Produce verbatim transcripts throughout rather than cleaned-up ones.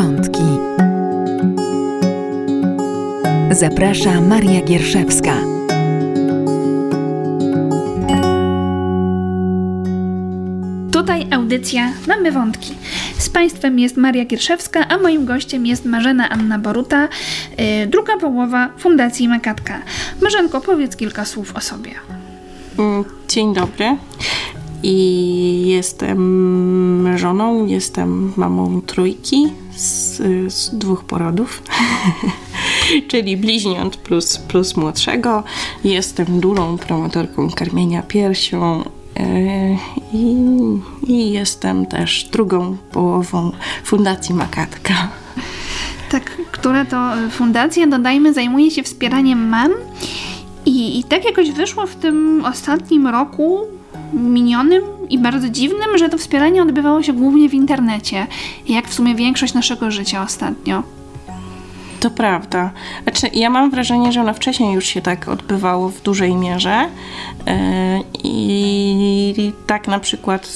Wątki. Zaprasza Maria Gierszewska. Tutaj audycja Mamy Wątki. Z Państwem jest Maria Gierszewska, a moim gościem jest Marzena Anna Boruta, yy, druga połowa Fundacji Makatka. Marzenko, powiedz kilka słów o sobie. Dzień dobry. I jestem żoną, jestem mamą trójki z, z dwóch porodów, czyli bliźniąt plus, plus młodszego. Jestem dużą promotorką karmienia piersią i, i jestem też drugą połową Fundacji Makatka. Tak, która to fundacja, dodajmy, zajmuje się wspieraniem mam i, i tak jakoś wyszło w tym ostatnim roku minionym i bardzo dziwnym, że to wspieranie odbywało się głównie w internecie, jak w sumie większość naszego życia ostatnio. To prawda. Znaczy, ja mam wrażenie, że ono wcześniej już się tak odbywało w dużej mierze yy, i tak na przykład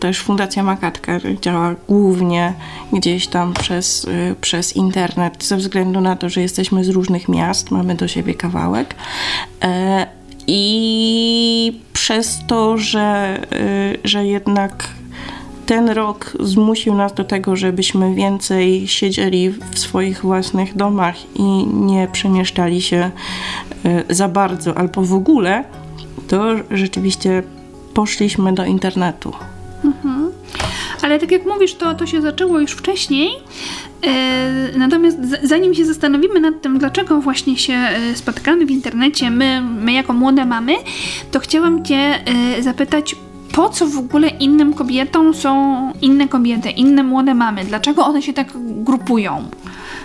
też Fundacja Makatka działa głównie gdzieś tam przez, yy, przez internet, ze względu na to, że jesteśmy z różnych miast, mamy do siebie kawałek. Yy, I przez to, że, że jednak ten rok zmusił nas do tego, żebyśmy więcej siedzieli w swoich własnych domach i nie przemieszczali się za bardzo albo w ogóle, to rzeczywiście poszliśmy do internetu. Mhm. Ale tak jak mówisz, to, to się zaczęło już wcześniej. Natomiast zanim się zastanowimy nad tym, dlaczego właśnie się spotykamy w internecie, my, my jako młode mamy, to chciałam Cię zapytać, po co w ogóle innym kobietom są inne kobiety, inne młode mamy? Dlaczego one się tak grupują?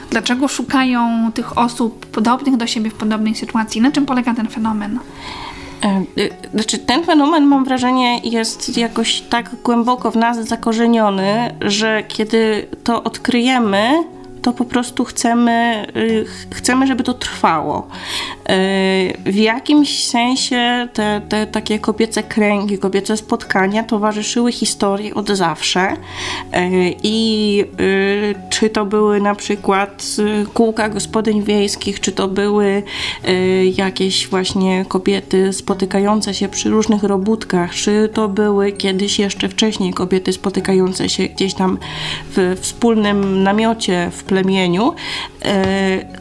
Dlaczego szukają tych osób podobnych do siebie w podobnej sytuacji? Na czym polega ten fenomen? Znaczy, ten fenomen, mam wrażenie, jest jakoś tak głęboko w nas zakorzeniony, że kiedy to odkryjemy, to po prostu chcemy, chcemy, żeby to trwało. W jakimś sensie te, te takie kobiece kręgi, kobiece spotkania towarzyszyły historii od zawsze. I czy to były na przykład kółka gospodyń wiejskich, czy to były jakieś właśnie kobiety spotykające się przy różnych robótkach, czy to były kiedyś jeszcze wcześniej kobiety spotykające się gdzieś tam w wspólnym namiocie, w plemieniu,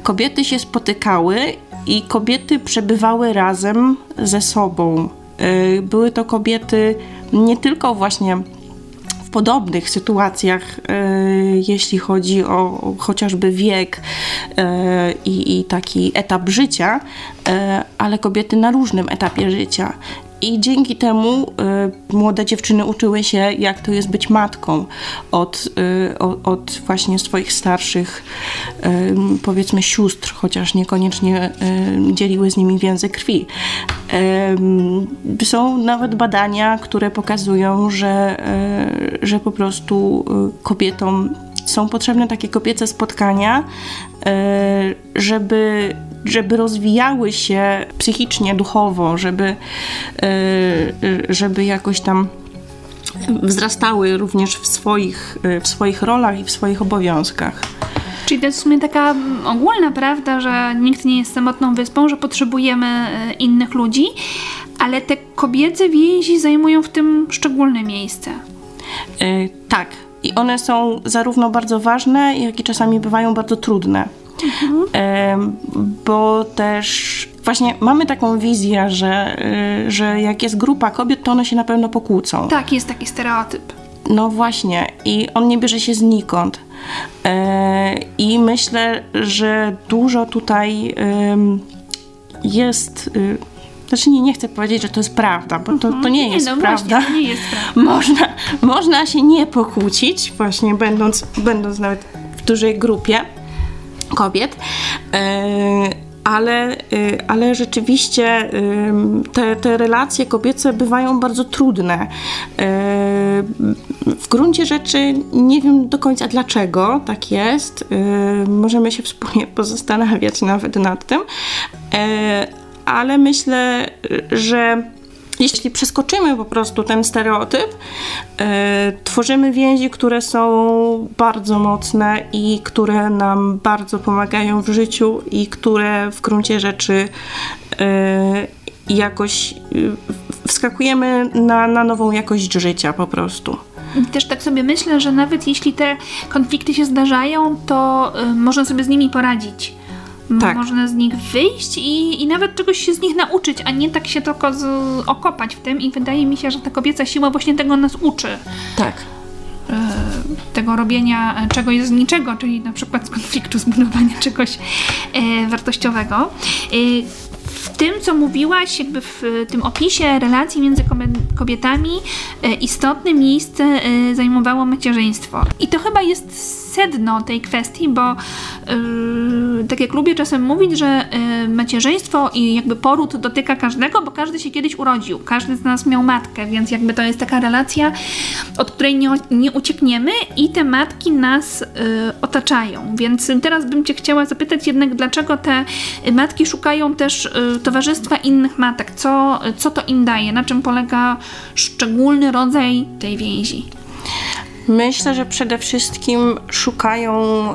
kobiety się spotykały i kobiety przebywały razem ze sobą. Były to kobiety nie tylko właśnie w podobnych sytuacjach, jeśli chodzi o chociażby wiek i, i taki etap życia, ale kobiety na różnym etapie życia. I dzięki temu y, młode dziewczyny uczyły się, jak to jest być matką od, y, od, od właśnie swoich starszych, y, powiedzmy, sióstr, chociaż niekoniecznie y, dzieliły z nimi więzy krwi. Y, są nawet badania, które pokazują, że, y, że po prostu y, kobietom są potrzebne takie kobiece spotkania, y, żeby żeby rozwijały się psychicznie, duchowo, żeby, żeby jakoś tam wzrastały również w swoich, w swoich rolach i w swoich obowiązkach. Czyli to jest w sumie taka ogólna prawda, że nikt nie jest samotną wyspą, że potrzebujemy innych ludzi, ale te kobiece więzi zajmują w tym szczególne miejsce. Yy, tak. I one są zarówno bardzo ważne, jak i czasami bywają bardzo trudne. Mhm. Bo też właśnie mamy taką wizję, że, że jak jest grupa kobiet, to one się na pewno pokłócą. Tak, jest taki stereotyp. No właśnie, i on nie bierze się znikąd. I myślę, że dużo tutaj jest... Znaczy nie, nie chcę powiedzieć, że to jest prawda, bo to, to nie, nie jest no prawda. Właśnie, to nie jest prawda. Można, można się nie pokłócić, właśnie będąc, będąc nawet w dużej grupie kobiet, ale, ale rzeczywiście te, te relacje kobiece bywają bardzo trudne. W gruncie rzeczy nie wiem do końca, dlaczego tak jest. Możemy się wspólnie pozastanawiać nawet nad tym, ale myślę, że Jeśli przeskoczymy po prostu ten stereotyp, yy, tworzymy więzi, które są bardzo mocne i które nam bardzo pomagają w życiu i które w gruncie rzeczy yy, jakoś yy, wskakujemy na, na nową jakość życia po prostu. Też tak sobie myślę, że nawet jeśli te konflikty się zdarzają, to yy, można sobie z nimi poradzić. Tak. Można z nich wyjść i, i nawet czegoś się z nich nauczyć, a nie tak się tylko z, okopać w tym, i wydaje mi się, że ta kobieca siła właśnie tego nas uczy. Tak. E, tego robienia czegoś z niczego, czyli na przykład z konfliktu zbudowania czegoś e, wartościowego. E, w tym, co mówiłaś, jakby w tym opisie relacji między kobietami, e, istotne miejsce e, zajmowało macierzyństwo. I to chyba jest sedno tej kwestii, bo yy, tak jak lubię czasem mówić, że yy, macierzyństwo i jakby poród dotyka każdego, bo każdy się kiedyś urodził, każdy z nas miał matkę, więc jakby to jest taka relacja, od której nie, nie uciekniemy, i te matki nas yy, otaczają. Więc teraz bym Cię chciała zapytać jednak, dlaczego te matki szukają też yy, towarzystwa innych matek, co, co to im daje, na czym polega szczególny rodzaj tej więzi? Myślę, że przede wszystkim szukają y,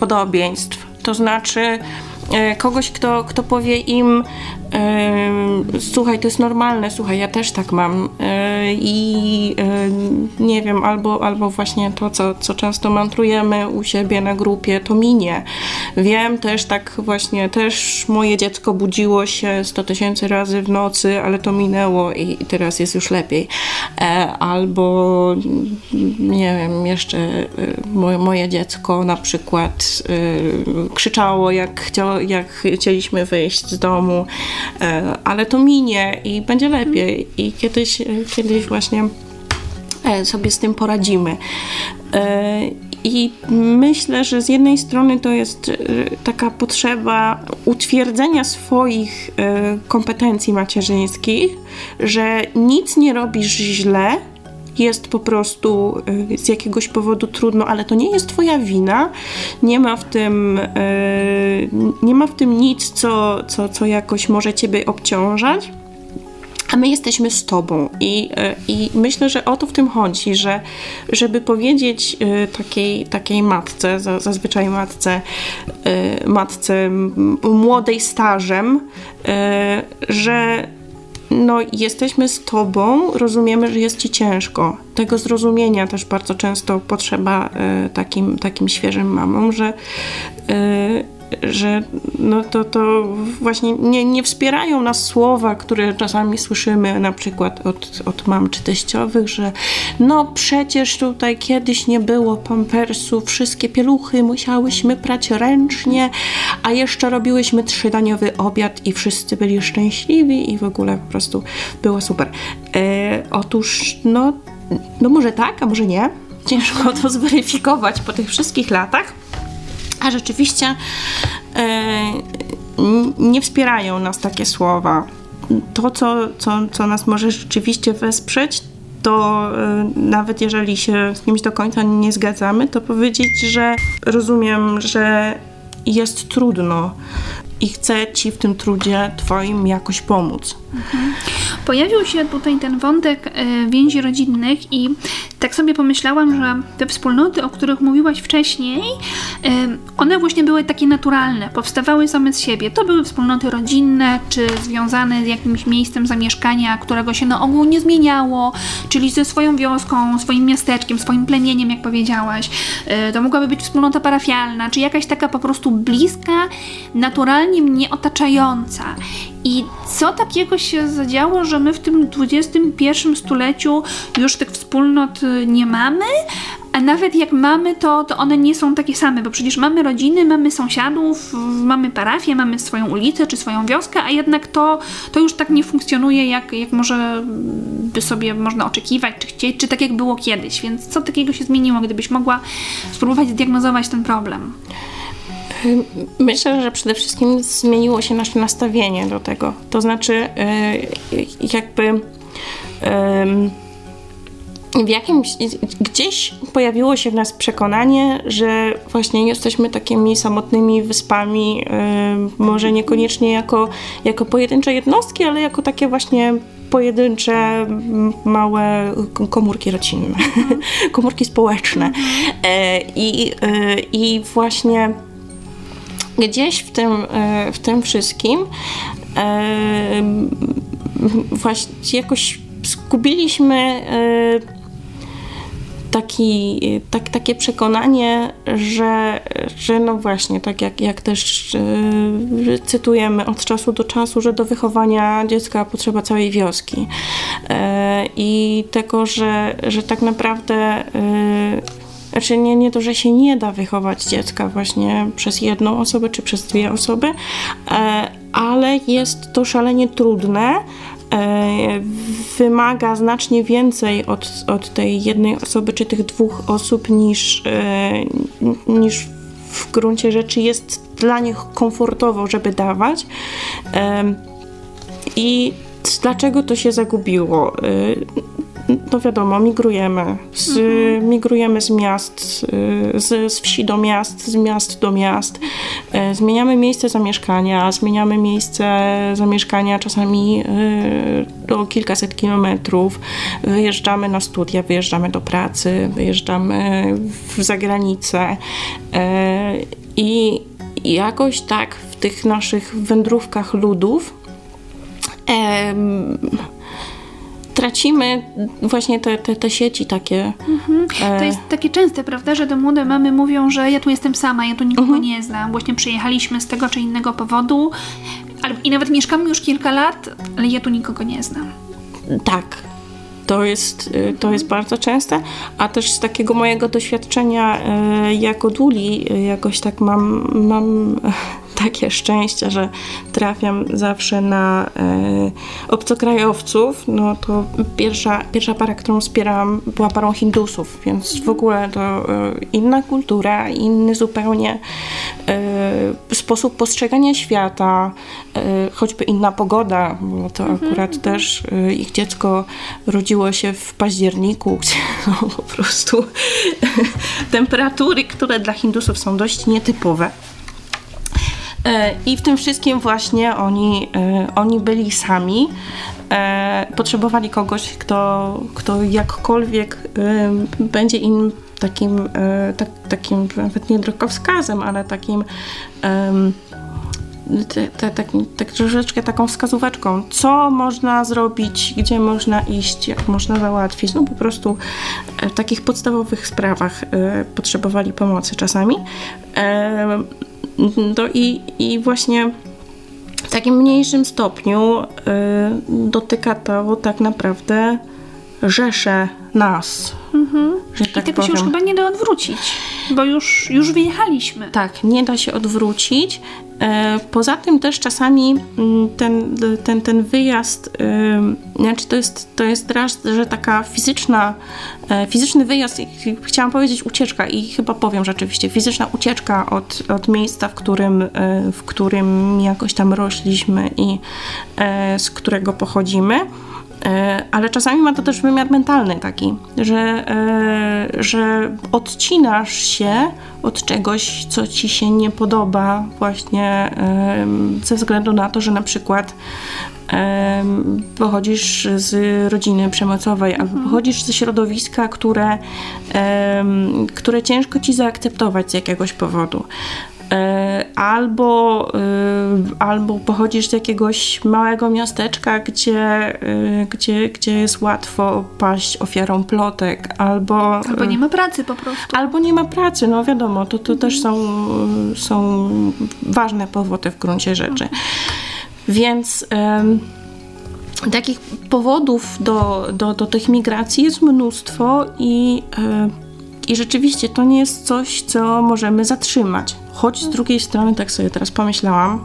podobieństw, to znaczy y, kogoś, kto, kto powie im y, słuchaj, to jest normalne, słuchaj, ja też tak mam i y, y, nie wiem, albo, albo właśnie to, co, co często mantrujemy u siebie na grupie, to minie. Wiem, też tak właśnie, też moje dziecko budziło się sto tysięcy razy w nocy, ale to minęło i, i teraz jest już lepiej. E, albo nie wiem, jeszcze e, moje, moje dziecko na przykład e, krzyczało, jak, chcia, jak chcieliśmy wyjść z domu, e, ale to minie i będzie lepiej i kiedyś, kiedyś właśnie e, sobie z tym poradzimy. E, I myślę, że z jednej strony to jest taka potrzeba utwierdzenia swoich kompetencji macierzyńskich, że nic nie robisz źle, jest po prostu z jakiegoś powodu trudno, ale to nie jest twoja wina, nie ma w tym, nie ma w tym nic, co, co, co jakoś może ciebie obciążać. A my jesteśmy z tobą i, i myślę, że o to w tym chodzi, że żeby powiedzieć takiej, takiej matce, zazwyczaj matce, matce młodej stażem, że no jesteśmy z tobą, rozumiemy, że jest ci ciężko. Tego zrozumienia też bardzo często potrzeba takim, takim świeżym mamom, że że no to, to właśnie nie, nie wspierają nas słowa, które czasami słyszymy na przykład od, od mam czy teściowych, że no przecież tutaj kiedyś nie było pampersu, wszystkie pieluchy musiałyśmy prać ręcznie, a jeszcze robiłyśmy trzydaniowy obiad i wszyscy byli szczęśliwi i w ogóle po prostu było super. E, otóż no, no może tak, a może nie. Ciężko to zweryfikować po tych wszystkich latach. A rzeczywiście yy, nie wspierają nas takie słowa. To, co, co, co nas może rzeczywiście wesprzeć, to yy, nawet jeżeli się z kimś do końca nie zgadzamy, to powiedzieć, że rozumiem, że jest trudno i chcę ci w tym trudzie twoim jakoś pomóc. Mhm. Pojawił się tutaj ten wątek y, więzi rodzinnych i tak sobie pomyślałam, że te wspólnoty, o których mówiłaś wcześniej, y, one właśnie były takie naturalne, powstawały same z siebie. To były wspólnoty rodzinne, czy związane z jakimś miejscem zamieszkania, którego się na ogół nie zmieniało, czyli ze swoją wioską, swoim miasteczkiem, swoim plemieniem, jak powiedziałaś. Y, to mogłaby być wspólnota parafialna, czy jakaś taka po prostu bliska, naturalnie mnie otaczająca. I co takiego się zadziało, że my w tym dwudziestym pierwszym stuleciu już tych wspólnot nie mamy, a nawet jak mamy, to, to one nie są takie same, bo przecież mamy rodziny, mamy sąsiadów, mamy parafię, mamy swoją ulicę czy swoją wioskę, a jednak to, to już tak nie funkcjonuje, jak, jak może by sobie można oczekiwać, czy chcieć, czy tak jak było kiedyś. Więc co takiego się zmieniło, gdybyś mogła spróbować zdiagnozować ten problem? Myślę, że przede wszystkim zmieniło się nasze nastawienie do tego. To znaczy, jakby w jakimś, gdzieś pojawiło się w nas przekonanie, że właśnie jesteśmy takimi samotnymi wyspami, yy, może niekoniecznie jako, jako pojedyncze jednostki, ale jako takie właśnie pojedyncze, małe komórki rodzinne, komórki społeczne. I yy, yy, właśnie gdzieś w tym, yy, w tym wszystkim yy, właśnie jakoś skupiliśmy y, taki, tak, takie przekonanie, że, że no właśnie, tak jak, jak też y, cytujemy od czasu do czasu, że do wychowania dziecka potrzeba całej wioski. Y, I tego, że, że tak naprawdę y, Znaczy nie, nie to, że się nie da wychować dziecka właśnie przez jedną osobę czy przez dwie osoby, ale jest to szalenie trudne, wymaga znacznie więcej od, od tej jednej osoby czy tych dwóch osób niż, niż w gruncie rzeczy jest dla nich komfortowo, żeby dawać. I dlaczego to się zagubiło? No wiadomo, migrujemy. Z, mhm. Migrujemy z miast, z, z wsi do miast, z miast do miast. Zmieniamy miejsce zamieszkania, zmieniamy miejsce zamieszkania czasami do kilkaset kilometrów. Wyjeżdżamy na studia, wyjeżdżamy do pracy, wyjeżdżamy za granicę. I jakoś tak w tych naszych wędrówkach ludów em, tracimy właśnie te, te, te sieci takie. Mhm. To jest takie częste, prawda, że do młodej mamy mówią, że ja tu jestem sama, ja tu nikogo mhm. nie znam. Właśnie przyjechaliśmy z tego czy innego powodu i nawet mieszkamy już kilka lat, ale ja tu nikogo nie znam. Tak. To jest, to jest bardzo częste, a też z takiego mojego doświadczenia jako duli jakoś tak mam, mam takie szczęście, że trafiam zawsze na obcokrajowców. No to pierwsza, pierwsza para, którą wspierałam, była parą Hindusów, więc w ogóle to inna kultura, inny zupełnie sposób postrzegania świata, choćby inna pogoda, bo to akurat też ich dziecko rodziło się w październiku, gdzie no, po prostu temperatury, które dla Hindusów są dość nietypowe. E, I w tym wszystkim właśnie oni, e, oni byli sami, e, potrzebowali kogoś, kto, kto jakkolwiek e, będzie im takim, e, tak, takim nawet nie drogowskazem, ale takim e, Te, te, te, te, troszeczkę taką wskazóweczką, co można zrobić, gdzie można iść, jak można załatwić. No po prostu w takich podstawowych sprawach e, potrzebowali pomocy czasami. E, no i, i właśnie w takim mniejszym stopniu e, dotyka to tak naprawdę rzeszę nas. Mhm. Że tak I tego powiem. Się już chyba nie da odwrócić, bo już, już wyjechaliśmy. Tak, nie da się odwrócić. Poza tym też czasami ten, ten, ten wyjazd, znaczy to jest, to jest raz, że taka fizyczna, fizyczny wyjazd, chciałam powiedzieć ucieczka i chyba powiem rzeczywiście, fizyczna ucieczka od, od miejsca, w którym, w którym jakoś tam rośliśmy i z którego pochodzimy. Ale czasami ma to też wymiar mentalny taki, że, że odcinasz się od czegoś, co ci się nie podoba właśnie ze względu na to, że na przykład pochodzisz z rodziny przemocowej mhm. albo pochodzisz ze środowiska, które, które ciężko ci zaakceptować z jakiegoś powodu. Albo, albo pochodzisz z jakiegoś małego miasteczka, gdzie, gdzie, gdzie jest łatwo paść ofiarą plotek, albo... Albo nie ma pracy po prostu. Albo nie ma pracy, no wiadomo, to, to mhm. też są, są ważne powody w gruncie rzeczy. Mhm. Więc... Um, takich powodów do, do, do tych migracji jest mnóstwo i... Um, I rzeczywiście to nie jest coś, co możemy zatrzymać. Choć z drugiej strony, tak sobie teraz pomyślałam,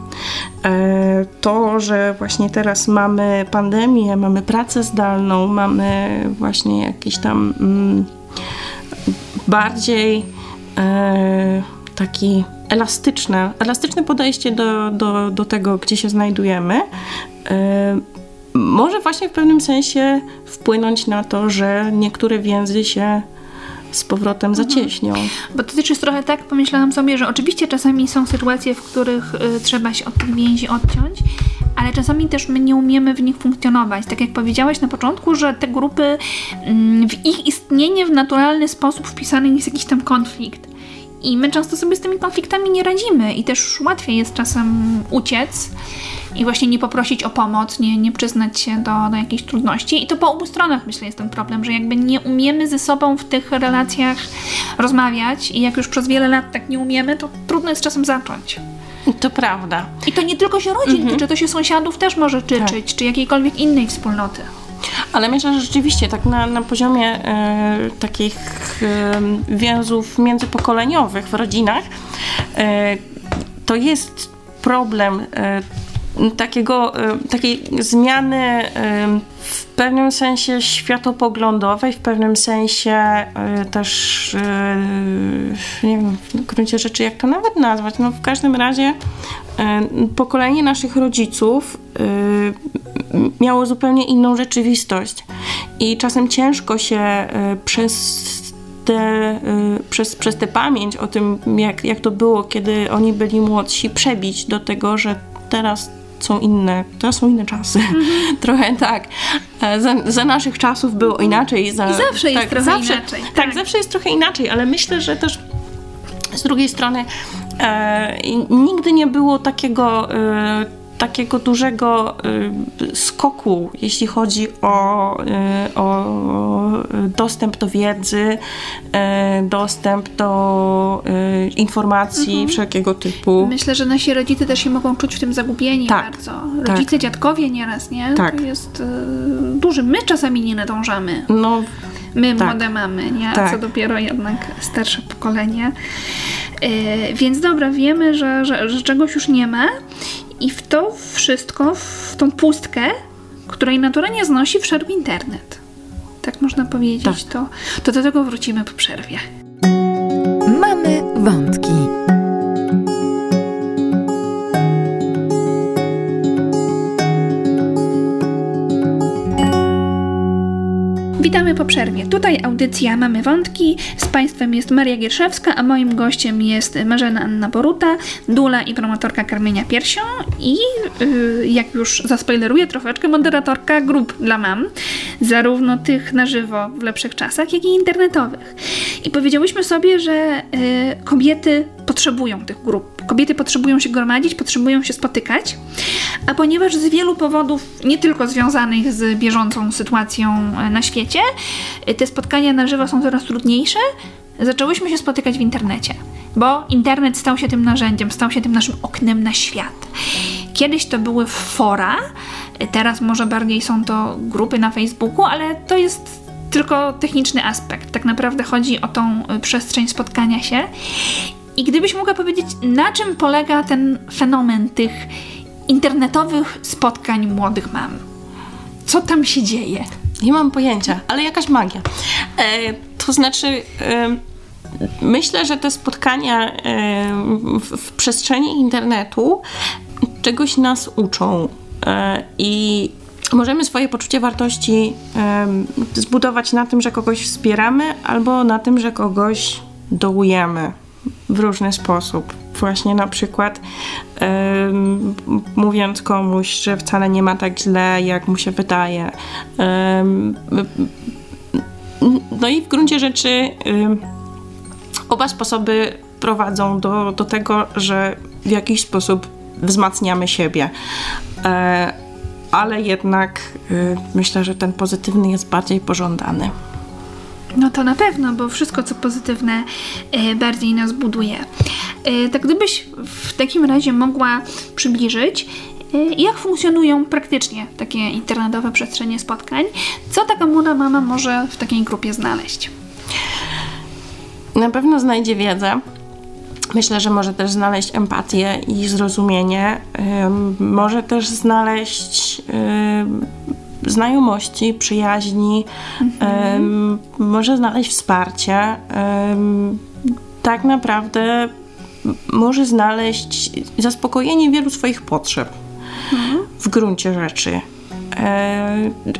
to, że właśnie teraz mamy pandemię, mamy pracę zdalną, mamy właśnie jakieś tam bardziej taki elastyczne, elastyczne podejście do, do, do tego, gdzie się znajdujemy. może właśnie w pewnym sensie wpłynąć na to, że niektóre więzy się z powrotem zacieśnią. Mhm. Bo to też jest trochę tak, pomyślałam sobie, że oczywiście czasami są sytuacje, w których y, trzeba się od tych więzi odciąć, ale czasami też my nie umiemy w nich funkcjonować. Tak jak powiedziałaś na początku, że te grupy, y, w ich istnienie w naturalny sposób wpisany jest jakiś tam konflikt. I my często sobie z tymi konfliktami nie radzimy i też łatwiej jest czasem uciec i właśnie nie poprosić o pomoc, nie, nie przyznać się do, do jakiejś trudności. I to po obu stronach, myślę, jest ten problem, że jakby nie umiemy ze sobą w tych relacjach rozmawiać i jak już przez wiele lat tak nie umiemy, to trudno jest czasem zacząć. To prawda. I to nie tylko się rodzin mhm. tyczy, to się sąsiadów też może tyczyć, tak. Czy jakiejkolwiek innej wspólnoty. Ale myślę, że rzeczywiście tak na, na poziomie e, takich e, więzów międzypokoleniowych w rodzinach e, to jest problem e, takiego, e, takiej zmiany e, w pewnym sensie światopoglądowej, w pewnym sensie e, też e, nie wiem w gruncie rzeczy jak to nawet nazwać, no w każdym razie e, pokolenie naszych rodziców e, miało zupełnie inną rzeczywistość i czasem ciężko się przez tę przez, przez te pamięć o tym, jak, jak to było, kiedy oni byli młodsi, przebić do tego, że teraz są inne, teraz są inne czasy. Mm-hmm. Trochę tak. Za, za naszych czasów było inaczej. Za, I zawsze jest tak, trochę zawsze, inaczej. Tak, tak, zawsze jest trochę inaczej, ale myślę, że też z drugiej strony e, nigdy nie było takiego e, takiego dużego y, skoku, jeśli chodzi o, y, o dostęp do wiedzy, y, dostęp do y, informacji mhm. wszelkiego typu. Myślę, że nasi rodzice też się mogą czuć w tym zagubieni tak, bardzo. Rodzice, tak. Dziadkowie nieraz, nie? Tak. To jest y, duży. My czasami nie nadążamy. No, My tak. młode mamy, nie? A tak. co dopiero jednak starsze pokolenie. Y, więc dobra, wiemy, że, że, że czegoś już nie ma. I w to wszystko, w tą pustkę, której natura nie znosi, wszedł internet. Tak można powiedzieć. Tak. To, to do tego wrócimy po przerwie. Mamy wątki. Witamy po przerwie. Tutaj audycja Mamy Wątki. Z Państwem jest Maria Gierszewska, a moim gościem jest Marzena Anna Boruta, doula i promotorka karmienia piersią i, yy, jak już zaspoileruję troszeczkę, moderatorka grup dla mam, zarówno tych na żywo w lepszych czasach, jak i internetowych. I powiedziałyśmy sobie, że yy, kobiety potrzebują tych grup. Kobiety potrzebują się gromadzić, potrzebują się spotykać, a ponieważ z wielu powodów, nie tylko związanych z bieżącą sytuacją na świecie, te spotkania na żywo są coraz trudniejsze, zaczęłyśmy się spotykać w internecie, bo internet stał się tym narzędziem, stał się tym naszym oknem na świat. Kiedyś to były fora, teraz może bardziej są to grupy na Facebooku, ale to jest tylko techniczny aspekt. Tak naprawdę chodzi o tą przestrzeń spotkania się. I gdybyś mogła powiedzieć, na czym polega ten fenomen tych internetowych spotkań młodych mam? Co tam się dzieje? Nie mam pojęcia, ale jakaś magia. E, to znaczy, e, myślę, że te spotkania e, w, w przestrzeni internetu czegoś nas uczą e, i możemy swoje poczucie wartości e, zbudować na tym, że kogoś wspieramy albo na tym, że kogoś dołujemy. W różny sposób. Właśnie na przykład yy, mówiąc komuś, że wcale nie ma tak źle, jak mu się wydaje. Yy, no i w gruncie rzeczy yy, oba sposoby prowadzą do, do tego, że w jakiś sposób wzmacniamy siebie. Yy, ale jednak yy, myślę, że ten pozytywny jest bardziej pożądany. No to na pewno, bo wszystko co pozytywne y, bardziej nas buduje. Y, tak gdybyś w takim razie mogła przybliżyć, y, jak funkcjonują praktycznie takie internetowe przestrzenie spotkań, co taka młoda mama może w takiej grupie znaleźć? Na pewno znajdzie wiedzę. Myślę, że może też znaleźć empatię i zrozumienie. Y, może też znaleźć y, znajomości, przyjaźni, mhm. um, może znaleźć wsparcie, um, tak naprawdę może znaleźć zaspokojenie wielu swoich potrzeb mhm. w gruncie rzeczy.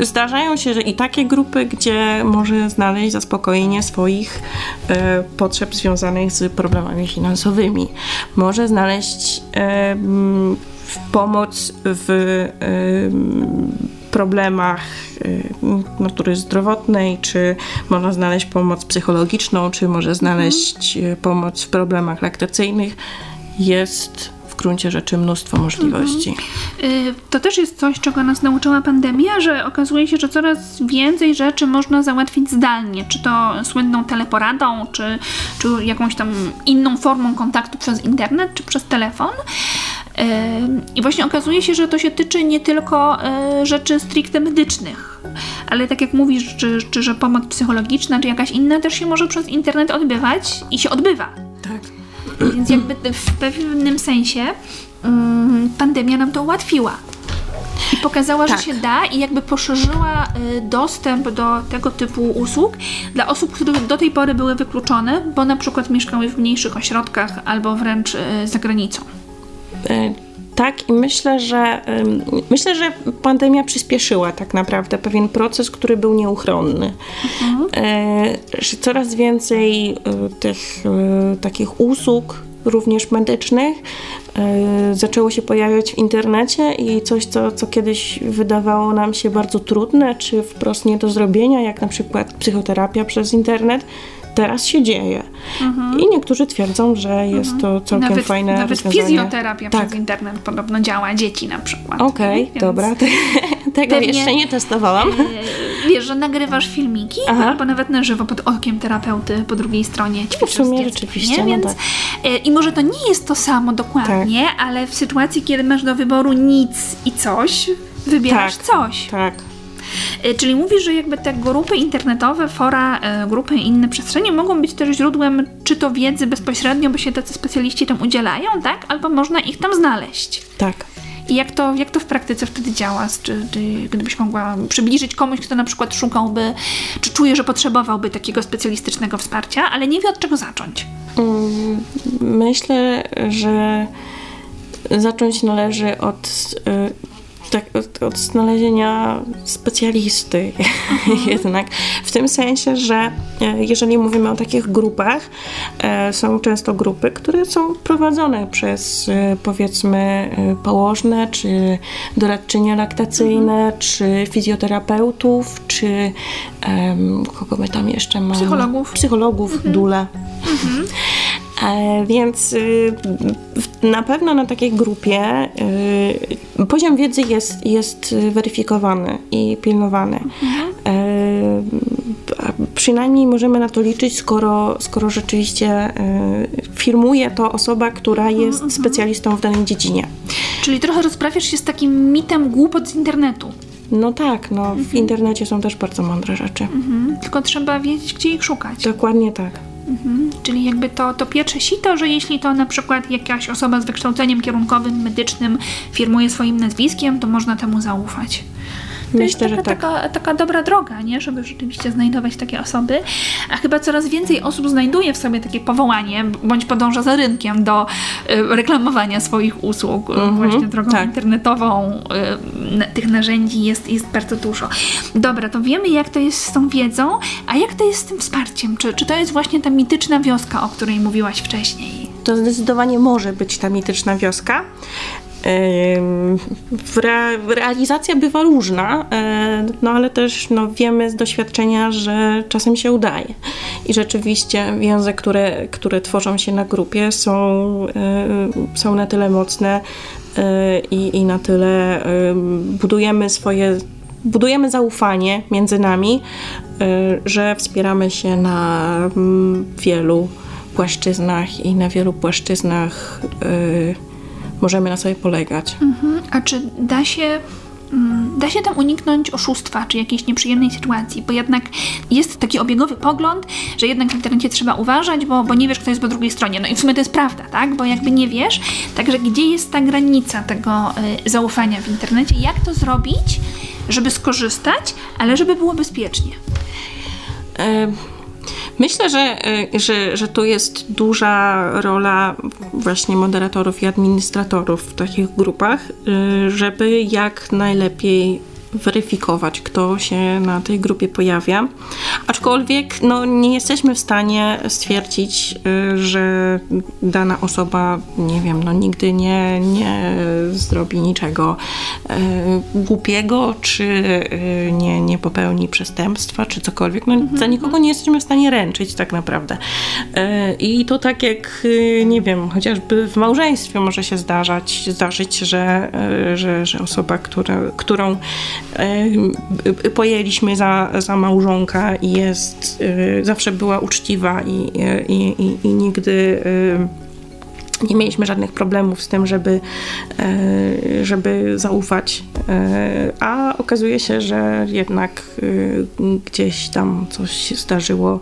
Zdarzają się że i takie grupy, gdzie może znaleźć zaspokojenie swoich potrzeb związanych z problemami finansowymi. Może znaleźć pomoc w problemach natury zdrowotnej, czy można znaleźć pomoc psychologiczną, czy może znaleźć pomoc w problemach laktacyjnych. Jest w gruncie rzeczy mnóstwo możliwości. Mhm. To też jest coś, czego nas nauczyła pandemia, że okazuje się, że coraz więcej rzeczy można załatwić zdalnie, czy to słynną teleporadą, czy, czy jakąś tam inną formą kontaktu przez internet, czy przez telefon. I właśnie okazuje się, że to się tyczy nie tylko rzeczy stricte medycznych, ale tak jak mówisz, czy, czy że pomoc psychologiczna, czy jakaś inna też się może przez internet odbywać i się odbywa. Tak. Więc jakby w pewnym sensie pandemia nam to ułatwiła i pokazała, tak. że się da i jakby poszerzyła dostęp do tego typu usług dla osób, które do tej pory były wykluczone, bo na przykład mieszkały w mniejszych ośrodkach albo wręcz za granicą. Tak, i myślę, że myślę, że pandemia przyspieszyła tak naprawdę pewien proces, który był nieuchronny. Mhm. Coraz więcej tych takich usług, również medycznych, zaczęło się pojawiać w internecie i coś, co, co kiedyś wydawało nam się bardzo trudne, czy wprost nie do zrobienia, jak na przykład psychoterapia przez internet, teraz się dzieje. Mhm. I niektórzy twierdzą, że jest mhm. to całkiem nawet, fajne nawet rozwiązanie. Nawet fizjoterapia tak. przez internet podobno działa, dzieci na przykład. Okej, okay, dobra. Te, tego pewnie, jeszcze nie testowałam. Yy, wiesz, że nagrywasz filmiki, Aha. albo nawet na żywo pod okiem terapeuty po drugiej stronie. W sumie rzeczywiście, nie? Więc, no tak. yy, I może to nie jest to samo dokładnie, tak. ale w sytuacji, kiedy masz do wyboru nic i coś, wybierasz tak, coś. Tak. Czyli mówisz, że jakby te grupy internetowe, fora, grupy i inne przestrzenie mogą być też źródłem czy to wiedzy bezpośrednio, bo się tacy specjaliści tam udzielają, tak? Albo można ich tam znaleźć. Tak. I jak to, jak to w praktyce wtedy działa? Czy, czy gdybyś mogła przybliżyć komuś, kto na przykład szukałby, czy czuje, że potrzebowałby takiego specjalistycznego wsparcia, ale nie wie od czego zacząć? Myślę, że zacząć należy od... Tak, od, od znalezienia specjalisty mhm. jednak. W tym sensie, że jeżeli mówimy o takich grupach, e, są często grupy, które są prowadzone przez e, powiedzmy położne, czy doradczynie laktacyjne, mhm. czy fizjoterapeutów, czy e, kogo my tam jeszcze mamy? Psychologów. Psychologów, mhm. dula. Mhm. E, więc y, na pewno na takiej grupie y, poziom wiedzy jest, jest weryfikowany i pilnowany. Mhm. E, przynajmniej możemy na to liczyć, skoro, skoro rzeczywiście y, firmuje to osoba, która jest mhm. specjalistą w danej dziedzinie. Czyli trochę rozprawiasz się z takim mitem głupot z internetu. No tak, no mhm. w internecie są też bardzo mądre rzeczy. Mhm. Tylko trzeba wiedzieć, gdzie ich szukać. Dokładnie tak. Mhm. Czyli jakby to, to pierwsze sito, że jeśli to na przykład jakaś osoba z wykształceniem kierunkowym, medycznym firmuje swoim nazwiskiem, to można temu zaufać. To Myślę, jest taka, że tak. taka, taka dobra droga, nie? Żeby rzeczywiście znajdować takie osoby. A chyba coraz więcej osób znajduje w sobie takie powołanie, bądź podąża za rynkiem do y, reklamowania swoich usług. Mm-hmm, właśnie drogą tak. internetową y, na, tych narzędzi jest, jest bardzo dużo. Dobra, to wiemy, jak to jest z tą wiedzą, a jak to jest z tym wsparciem? Czy, czy to jest właśnie ta mityczna wioska, o której mówiłaś wcześniej? To zdecydowanie może być ta mityczna wioska. Re, realizacja bywa różna, no ale też no, wiemy z doświadczenia, że czasem się udaje i rzeczywiście więzy, które, które tworzą się na grupie są, są na tyle mocne i, i na tyle budujemy swoje budujemy zaufanie między nami, że wspieramy się na wielu płaszczyznach i na wielu płaszczyznach możemy na sobie polegać. Mhm. A czy da się, da się tam uniknąć oszustwa, czy jakiejś nieprzyjemnej sytuacji? Bo jednak jest taki obiegowy pogląd, że jednak w internecie trzeba uważać, bo, bo nie wiesz, kto jest po drugiej stronie. No i w sumie to jest prawda, tak? Bo jakby nie wiesz. Także gdzie jest ta granica tego y, zaufania w internecie? Jak to zrobić, żeby skorzystać, ale żeby było bezpiecznie? Y- Myślę, że, że, że tu jest duża rola właśnie moderatorów i administratorów w takich grupach, żeby jak najlepiej weryfikować, kto się na tej grupie pojawia. Aczkolwiek no, nie jesteśmy w stanie stwierdzić, że dana osoba, nie wiem, no, nigdy nie, nie zrobi niczego e, głupiego, czy e, nie, nie popełni przestępstwa, czy cokolwiek. No, mhm. Za nikogo nie jesteśmy w stanie ręczyć tak naprawdę. E, I to tak jak, nie wiem, chociażby w małżeństwie może się zdarzać, zdarzyć, że, że, że osoba, która, którą pojęliśmy za, za małżonka i jest, zawsze była uczciwa i, i, i, i nigdy nie mieliśmy żadnych problemów z tym, żeby, żeby zaufać, a okazuje się, że jednak gdzieś tam coś się zdarzyło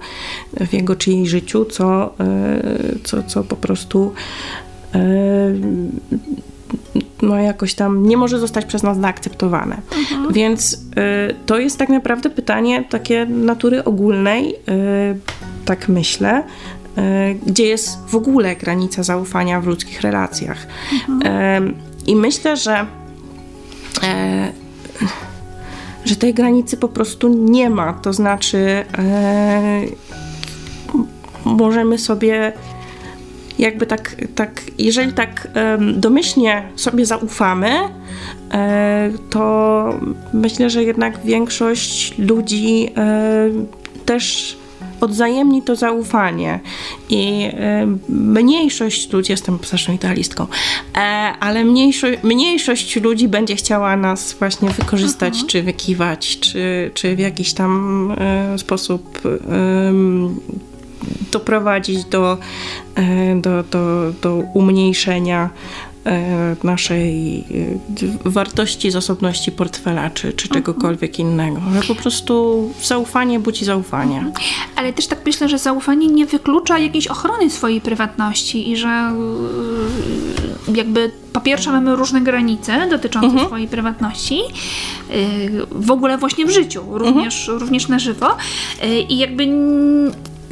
w jego czy jej życiu, co, co, co po prostu no jakoś tam nie może zostać przez nas zaakceptowane. Mhm. Więc y, to jest tak naprawdę pytanie takie natury ogólnej, y, tak myślę, y, gdzie jest w ogóle granica zaufania w ludzkich relacjach. Mhm. Y, I myślę, że y, że tej granicy po prostu nie ma. To znaczy y, możemy sobie jakby tak, tak, jeżeli tak um, domyślnie sobie zaufamy, e, to myślę, że jednak większość ludzi e, też odwzajemni to zaufanie i e, mniejszość ludzi, jestem straszną idealistką, e, ale mniejszość, mniejszość ludzi będzie chciała nas właśnie wykorzystać, mhm. czy wykiwać, czy, czy w jakiś tam e, sposób e, doprowadzić do, do, do, do umniejszenia naszej wartości, zasobności portfela, czy, czy czegokolwiek innego. Że po prostu zaufanie budzi zaufanie. Ale też tak myślę, że zaufanie nie wyklucza jakiejś ochrony swojej prywatności i że jakby po pierwsze mamy różne granice dotyczące mhm. swojej prywatności w ogóle właśnie w życiu, również, mhm. również na żywo i jakby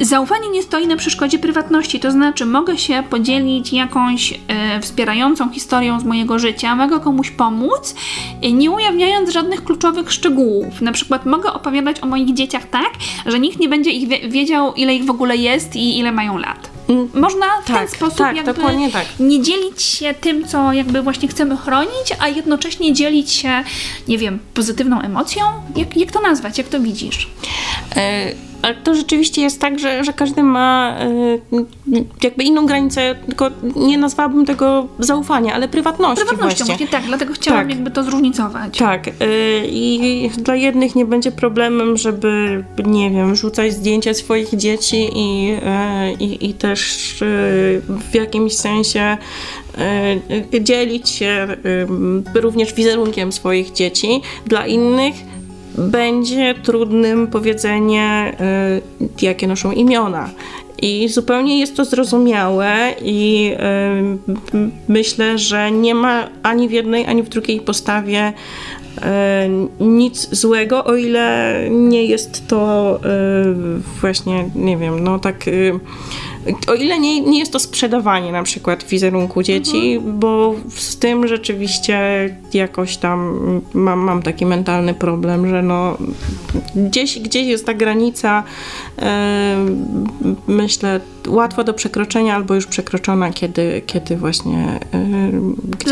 zaufanie nie stoi na przeszkodzie prywatności, to znaczy mogę się podzielić jakąś e, wspierającą historią z mojego życia, mogę komuś pomóc, e, nie ujawniając żadnych kluczowych szczegółów. Na przykład mogę opowiadać o moich dzieciach tak, że nikt nie będzie ich wie- wiedział, ile ich w ogóle jest i ile mają lat. Można w tak, ten sposób tak, jakby tak. nie dzielić się tym, co jakby właśnie chcemy chronić, a jednocześnie dzielić się, nie wiem, pozytywną emocją? Jak, jak to nazwać? Jak to widzisz? E- Ale to rzeczywiście jest tak, że, że każdy ma y, jakby inną granicę, tylko nie nazwałabym tego zaufania, ale prywatności. Prywatnością właśnie, tak, dlatego chciałam tak. jakby to zróżnicować. Tak, y, i dla jednych nie będzie problemem, żeby, nie wiem, rzucać zdjęcia swoich dzieci i, y, i też y, w jakimś sensie y, dzielić się y, również wizerunkiem swoich dzieci. Dla innych będzie trudnym powiedzenie, y, jakie noszą imiona. I zupełnie jest to zrozumiałe i y, myślę, że nie ma ani w jednej, ani w drugiej postawie y, nic złego, o ile nie jest to y, właśnie, nie wiem, no tak... Y, o ile nie, nie jest to sprzedawanie na przykład wizerunku dzieci, mhm. bo z tym rzeczywiście jakoś tam mam, mam taki mentalny problem, że no gdzieś, gdzieś jest ta granica, yy, myślę, łatwo do przekroczenia albo już przekroczona, kiedy, kiedy właśnie yy,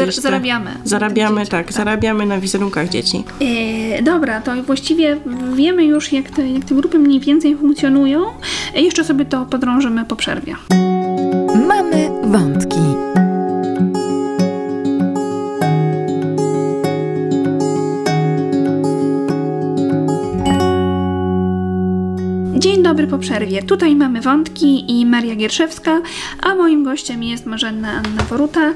gdzieś zarabiamy. Te, zarabiamy, dzieci, tak, tak, zarabiamy na wizerunkach dzieci. Yy, dobra, to właściwie wiemy już, jak te, jak te grupy mniej więcej funkcjonują. Jeszcze sobie to podrążymy po przerwie. Mamy wątki. Dzień dobry po przerwie. Tutaj mamy wątki i Maria Gierszewska, a moim gościem jest Marzena Anna Boruta,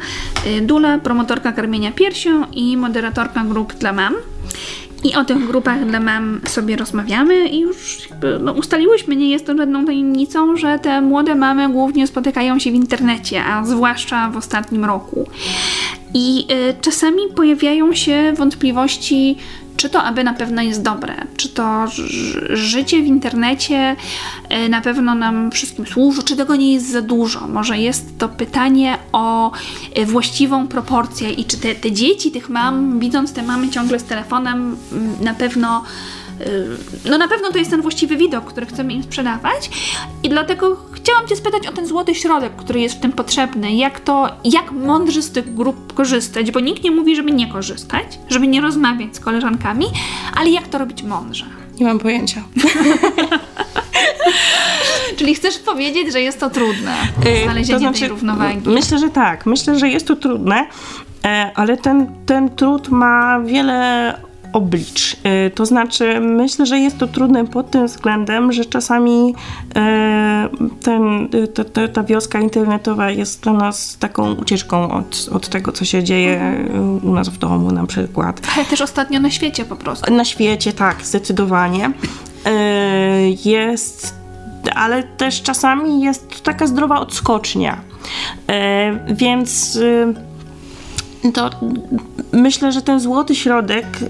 dula, promotorka karmienia piersią i moderatorka grup dla mam. I o tych grupach dla mam sobie rozmawiamy i już jakby, no, ustaliłyśmy, nie jest to żadną tajemnicą, że te młode mamy głównie spotykają się w internecie, a zwłaszcza w ostatnim roku. I y, czasami pojawiają się wątpliwości, czy to aby na pewno jest dobre, czy to życie w internecie y, na pewno nam wszystkim służy, czy tego nie jest za dużo. Może jest to pytanie o y, właściwą proporcję i czy te, te dzieci tych mam, widząc te mamy ciągle z telefonem, y, na pewno No na pewno to jest ten właściwy widok, który chcemy im sprzedawać, i dlatego chciałam Cię spytać o ten złoty środek, który jest w tym potrzebny, jak to, jak mądrze z tych grup korzystać, bo nikt nie mówi, żeby nie korzystać, żeby nie rozmawiać z koleżankami, ale jak to robić mądrze? Nie mam pojęcia. Czyli chcesz powiedzieć, że jest to trudne, znalezienie to znaczy, tej równowagi. Myślę, że tak. Myślę, że jest to trudne, ale ten, ten trud ma wiele oblicz. To znaczy, myślę, że jest to trudne pod tym względem, że czasami ten, ta, ta, ta wioska internetowa jest dla nas taką ucieczką od, od tego, co się dzieje u nas w domu na przykład. Ale też ostatnio na świecie po prostu. Na świecie, tak, zdecydowanie. Jest, ale też czasami jest taka zdrowa odskocznia. Więc to myślę, że ten złoty środek y,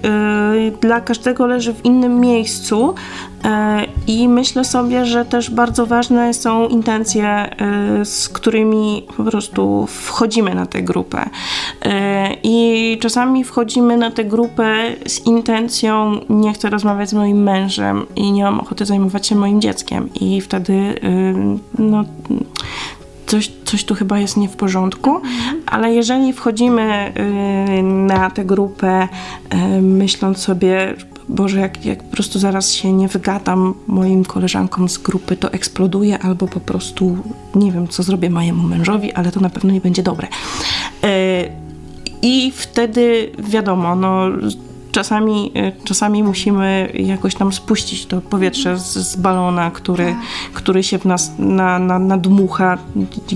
dla każdego leży w innym miejscu y, i myślę sobie, że też bardzo ważne są intencje, y, z którymi po prostu wchodzimy na tę grupę. Y, I czasami wchodzimy na tę grupę z intencją: nie chcę rozmawiać z moim mężem i nie mam ochoty zajmować się moim dzieckiem. I wtedy y, no... Coś, coś tu chyba jest nie w porządku, ale jeżeli wchodzimy y, na tę grupę y, myśląc sobie: Boże, jak, jak po prostu zaraz się nie wygadam moim koleżankom z grupy, to eksploduję, albo po prostu nie wiem, co zrobię mojemu mężowi, ale to na pewno nie będzie dobre. Y, I wtedy wiadomo, no Czasami, czasami musimy jakoś tam spuścić to powietrze z, z balona, który, tak. który się w nas na, na, nadmucha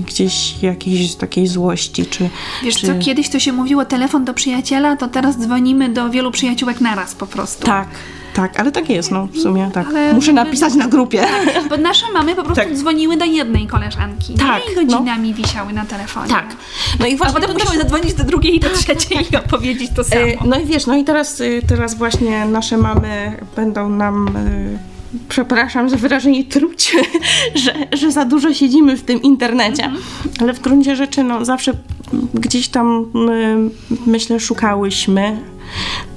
gdzieś jakiejś takiej złości. Czy, Wiesz czy... co, kiedyś to się mówiło telefon do przyjaciela, to teraz dzwonimy do wielu przyjaciółek naraz po prostu. Tak. Tak, ale tak jest, no w sumie tak. Ale muszę napisać na grupie. Tak, bo nasze mamy po prostu tak. dzwoniły do jednej koleżanki. Tak, nie? I godzinami no. wisiały na telefonie. Tak. No i właśnie. A potem musiały się... zadzwonić do drugiej i do trzeciej i opowiedzieć to samo. E, no i wiesz, no i teraz, teraz właśnie nasze mamy będą nam... E... przepraszam za wyrażenie, truć, że, że za dużo siedzimy w tym internecie, mhm. ale w gruncie rzeczy no, zawsze gdzieś tam y, myślę szukałyśmy.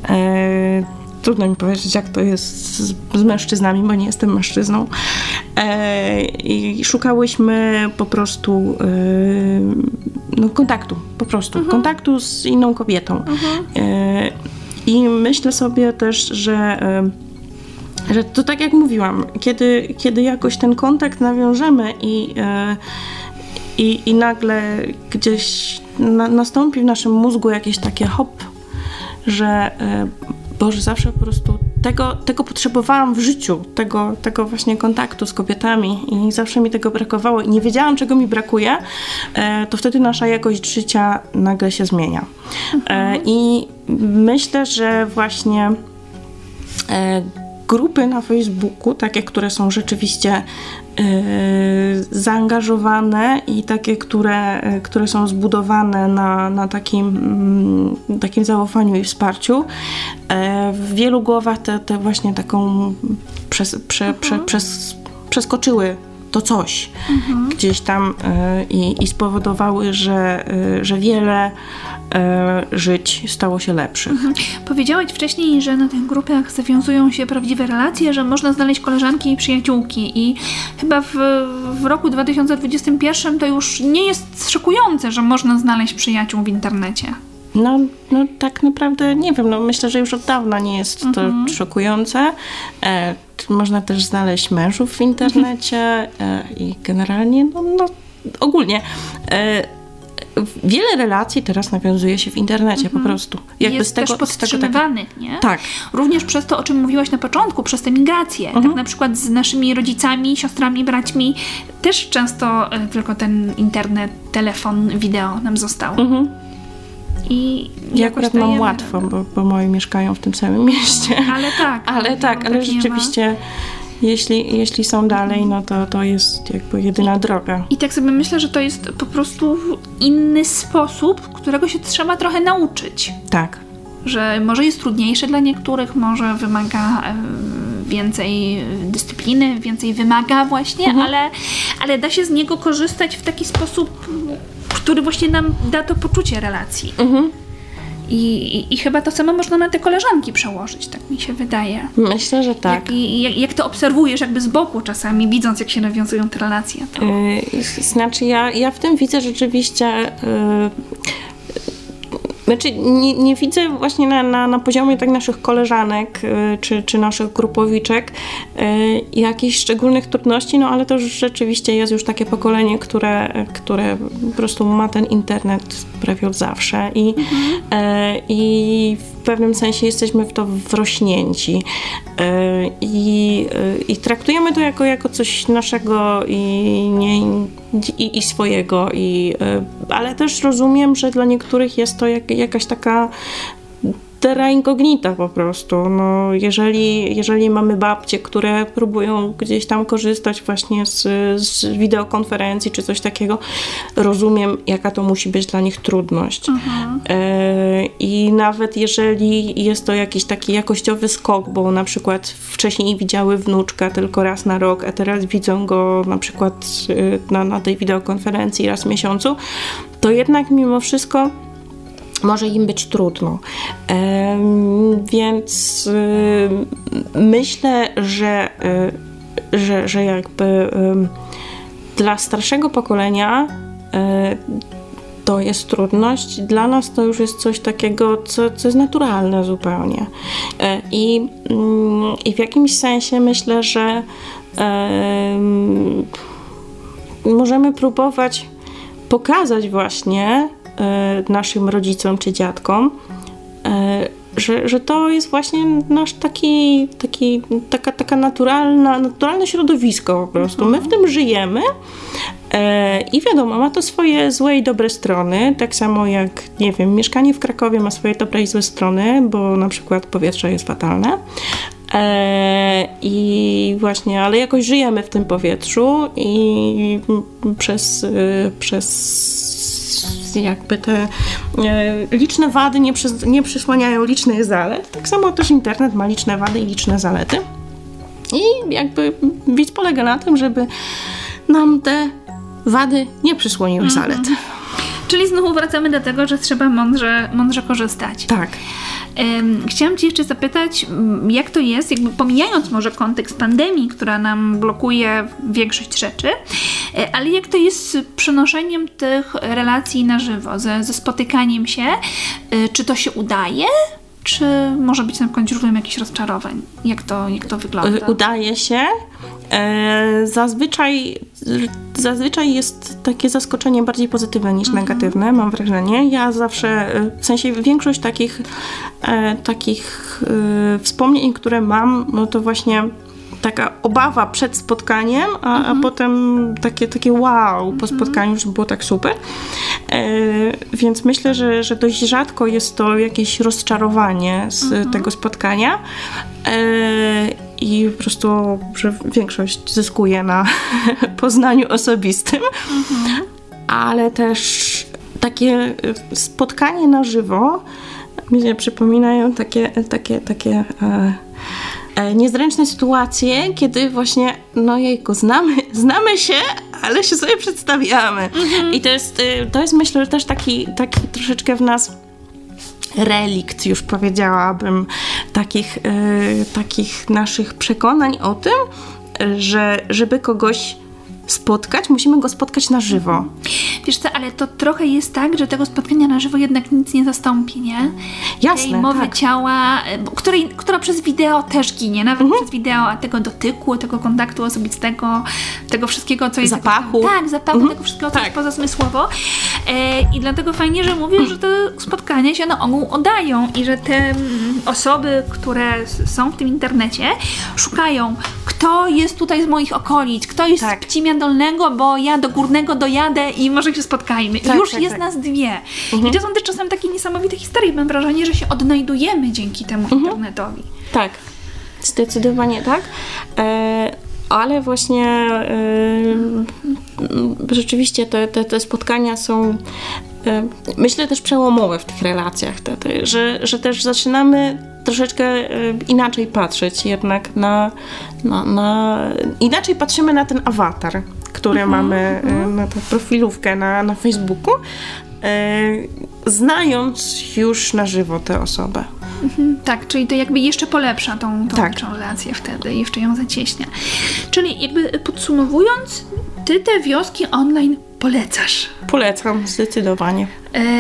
Y, trudno mi powiedzieć, jak to jest z, z mężczyznami, bo nie jestem mężczyzną. E, i szukałyśmy po prostu y, no, kontaktu, po prostu mhm. kontaktu z inną kobietą. Mhm. E, I myślę sobie też, że y, że to tak jak mówiłam, kiedy, kiedy jakoś ten kontakt nawiążemy i, i, i nagle gdzieś na, nastąpi w naszym mózgu jakieś takie hop, że Boże, zawsze po prostu tego, tego potrzebowałam w życiu, tego, tego właśnie kontaktu z kobietami i zawsze mi tego brakowało i nie wiedziałam, czego mi brakuje, to wtedy nasza jakość życia nagle się zmienia. Mhm. I myślę, że właśnie grupy na Facebooku, takie, które są rzeczywiście yy, zaangażowane i takie, które, które są zbudowane na, na takim, mm, takim zaufaniu i wsparciu. Yy, w wielu głowach te, te właśnie taką przez, prze, prze, przez, przeskoczyły to coś mhm. gdzieś tam yy, i, i spowodowały, że, yy, że wiele żyć stało się lepszych. Mhm. Powiedziałaś wcześniej, że na tych grupach zawiązują się prawdziwe relacje, że można znaleźć koleżanki i przyjaciółki i chyba w, w roku dwa tysiące dwudziestym pierwszym to już nie jest szokujące, że można znaleźć przyjaciół w internecie. No, no tak naprawdę nie wiem, no myślę, że już od dawna nie jest mhm. to szokujące. E, można też znaleźć mężów w internecie e, i generalnie, no, no ogólnie e, wiele relacji teraz nawiązuje się w internecie mhm. po prostu. Jakby jest z tego, też podtrzymywanych, tak... nie? Tak. Również przez to, o czym mówiłaś na początku, przez tę migrację. Mhm. Tak na przykład z naszymi rodzicami, siostrami, braćmi też często y, tylko ten internet, telefon, wideo nam został. Mhm. I ja akurat dajemy... mam łatwo, bo, bo moi mieszkają w tym samym mieście. Ale tak. Ale tak, ale, tak, ale rzeczywiście... jeśli, jeśli są dalej, no to to jest jakby jedyna droga. I tak sobie myślę, że to jest po prostu inny sposób, którego się trzeba trochę nauczyć. Tak. Że może jest trudniejsze dla niektórych, może wymaga więcej dyscypliny, więcej wymaga właśnie, mhm. ale, ale da się z niego korzystać w taki sposób, który właśnie nam da to poczucie relacji. Mhm. I, i, I chyba to samo można na te koleżanki przełożyć, tak mi się wydaje. Myślę, że tak. Jak, jak, jak to obserwujesz jakby z boku czasami, widząc jak się nawiązują te relacje. To... Yy, znaczy ja, ja w tym widzę rzeczywiście... Yy... Znaczy nie, nie widzę właśnie na, na, na poziomie tak naszych koleżanek y, czy, czy naszych grupowiczek y, jakichś szczególnych trudności, no ale to rzeczywiście jest już takie pokolenie, które, które po prostu ma ten internet prawie od zawsze i, mhm. y, i w pewnym sensie jesteśmy w to wrośnięci i y, y, y, traktujemy to jako, jako coś naszego i, nie, i, i swojego, i, y, ale też rozumiem, że dla niektórych jest to jak jakaś taka terra incognita po prostu. No, jeżeli, jeżeli mamy babcie, które próbują gdzieś tam korzystać właśnie z, z wideokonferencji czy coś takiego, rozumiem, jaka to musi być dla nich trudność. Mhm. E, I nawet jeżeli jest to jakiś taki jakościowy skok, bo na przykład wcześniej widziały wnuczka tylko raz na rok, a teraz widzą go na przykład na, na tej wideokonferencji raz w miesiącu, to jednak mimo wszystko może im być trudno. E, więc e, myślę, że, e, że, że jakby e, dla starszego pokolenia e, to jest trudność. Dla nas to już jest coś takiego, co, co jest naturalne zupełnie. E, i, mm, I w jakimś sensie myślę, że e, możemy próbować pokazać właśnie naszym rodzicom czy dziadkom, że, że to jest właśnie nasz taki, taki taka, taka naturalna, naturalne środowisko po prostu. My w tym żyjemy i wiadomo, ma to swoje złe i dobre strony, tak samo jak, nie wiem, mieszkanie w Krakowie ma swoje dobre i złe strony, bo na przykład powietrze jest fatalne. I właśnie, ale jakoś żyjemy w tym powietrzu i przez, przez jakby te liczne wady nie, przy, nie przysłaniają licznych zalet. Tak samo też internet ma liczne wady i liczne zalety. I jakby widz polega na tym, żeby nam te wady nie przysłoniły mhm. zalet. Czyli znowu wracamy do tego, że trzeba mądrze, mądrze korzystać. Tak. Chciałam Cię jeszcze zapytać, jak to jest, jakby pomijając może kontekst pandemii, która nam blokuje większość rzeczy, ale jak to jest z przenoszeniem tych relacji na żywo, ze, ze spotykaniem się? Czy to się udaje? Czy może być na końcu źródłem jakichś rozczarowań? Jak to, jak to wygląda? Udaje się. Zazwyczaj, zazwyczaj jest takie zaskoczenie bardziej pozytywne niż mhm. negatywne, mam wrażenie. Ja zawsze, w sensie większość takich, takich wspomnień, które mam, no to właśnie taka obawa przed spotkaniem, a, mhm. a potem takie, takie wow, po spotkaniu już było tak super. E, więc myślę, że, że dość rzadko jest to jakieś rozczarowanie z mhm. tego spotkania e, i po prostu, że większość zyskuje na poznaniu osobistym. Mhm. Ale też takie spotkanie na żywo mi się przypominają takie, takie, takie e, niezręczne sytuacje, kiedy właśnie, no jejku, znamy, znamy się, ale się sobie przedstawiamy. Mhm. I to jest, to jest myślę, że też taki, taki troszeczkę w nas relikt, już powiedziałabym, takich, e, takich naszych przekonań o tym, że żeby kogoś spotkać, musimy go spotkać na żywo. Wiesz co, ale to trochę jest tak, że tego spotkania na żywo jednak nic nie zastąpi, nie? Jasne, tej mowy tak. ciała, której, która przez wideo też ginie, nawet mhm. przez wideo, a tego dotyku, tego kontaktu osobistego, tego wszystkiego, co jest... Zapachu. Tak, tak zapachu, mhm. tego wszystkiego, co tak. jest pozasmysłowo. E, I dlatego fajnie, że mówię, że te spotkania się na ogół oddają i że te osoby, które są w tym internecie, szukają, kto jest tutaj z moich okolic, kto jest tak. z Pcimia Dolnego, bo ja do Górnego dojadę i może się spotkajmy. Tak, już tak, jest tak. nas dwie. Mhm. I to są też czasem takie niesamowite historie. Mam wrażenie, że się odnajdujemy dzięki temu mhm. internetowi. Tak. Zdecydowanie tak, ale właśnie rzeczywiście te, te, te spotkania są, myślę, też przełomowe w tych relacjach, że, że też zaczynamy troszeczkę inaczej patrzeć jednak na, na, na inaczej patrzymy na ten awatar, który mhm, mamy, m. na tę profilówkę na, na Facebooku, znając już na żywo tę osobę. Mhm, tak, czyli to jakby jeszcze polepsza tą, tą tak. relację wtedy, jeszcze ją zacieśnia. Czyli jakby podsumowując, ty te wioski online polecasz. Polecam, zdecydowanie.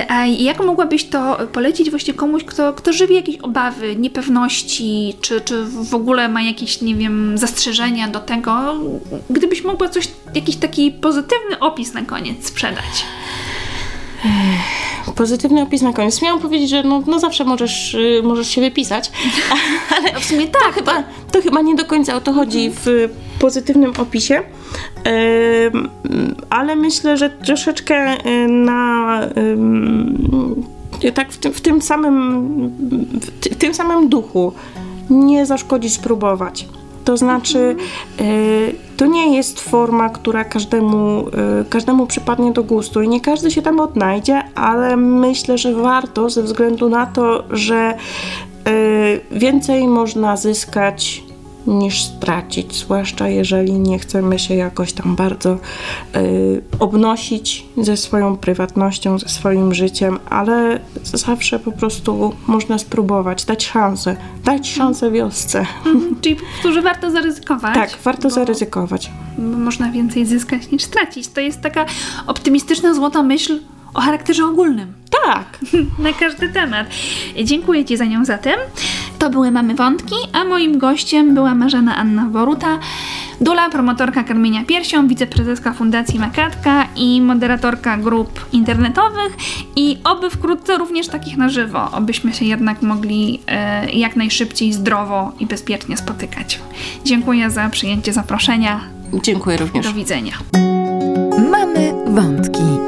A jak mogłabyś to polecić właśnie komuś, kto, kto żywi jakieś obawy, niepewności, czy, czy w ogóle ma jakieś, nie wiem, zastrzeżenia do tego? Gdybyś mogła coś, jakiś taki pozytywny opis na koniec sprzedać. Pozytywny opis na koniec. Miałam powiedzieć, że no, no zawsze możesz, możesz się wypisać, ale no w sumie tak. To chyba, to chyba nie do końca o to chodzi w pozytywnym opisie, ale myślę, że troszeczkę na tak w tym, w tym samym w tym samym duchu nie zaszkodzić spróbować. To znaczy, to nie jest forma, która każdemu, każdemu przypadnie do gustu i nie każdy się tam odnajdzie, ale myślę, że warto ze względu na to, że więcej można zyskać niż stracić, zwłaszcza jeżeli nie chcemy się jakoś tam bardzo obnosić ze swoją prywatnością, ze swoim życiem, ale zawsze po prostu można spróbować, dać szansę, dać szansę wiosce. Mm, czyli po prostu, warto zaryzykować. Tak, warto bo, zaryzykować. Bo można więcej zyskać niż stracić. To jest taka optymistyczna, złota myśl o charakterze ogólnym. Tak. Na każdy temat. Dziękuję Ci za nią zatem. To były Mamy Wątki, a moim gościem była Marzena Anna Boruta, dula, promotorka karmienia piersią, wiceprezeska Fundacji Makatka i moderatorka grup internetowych i oby wkrótce również takich na żywo, abyśmy się jednak mogli e, jak najszybciej zdrowo i bezpiecznie spotykać. Dziękuję za przyjęcie zaproszenia. Dziękuję również. Do widzenia. Mamy Wątki.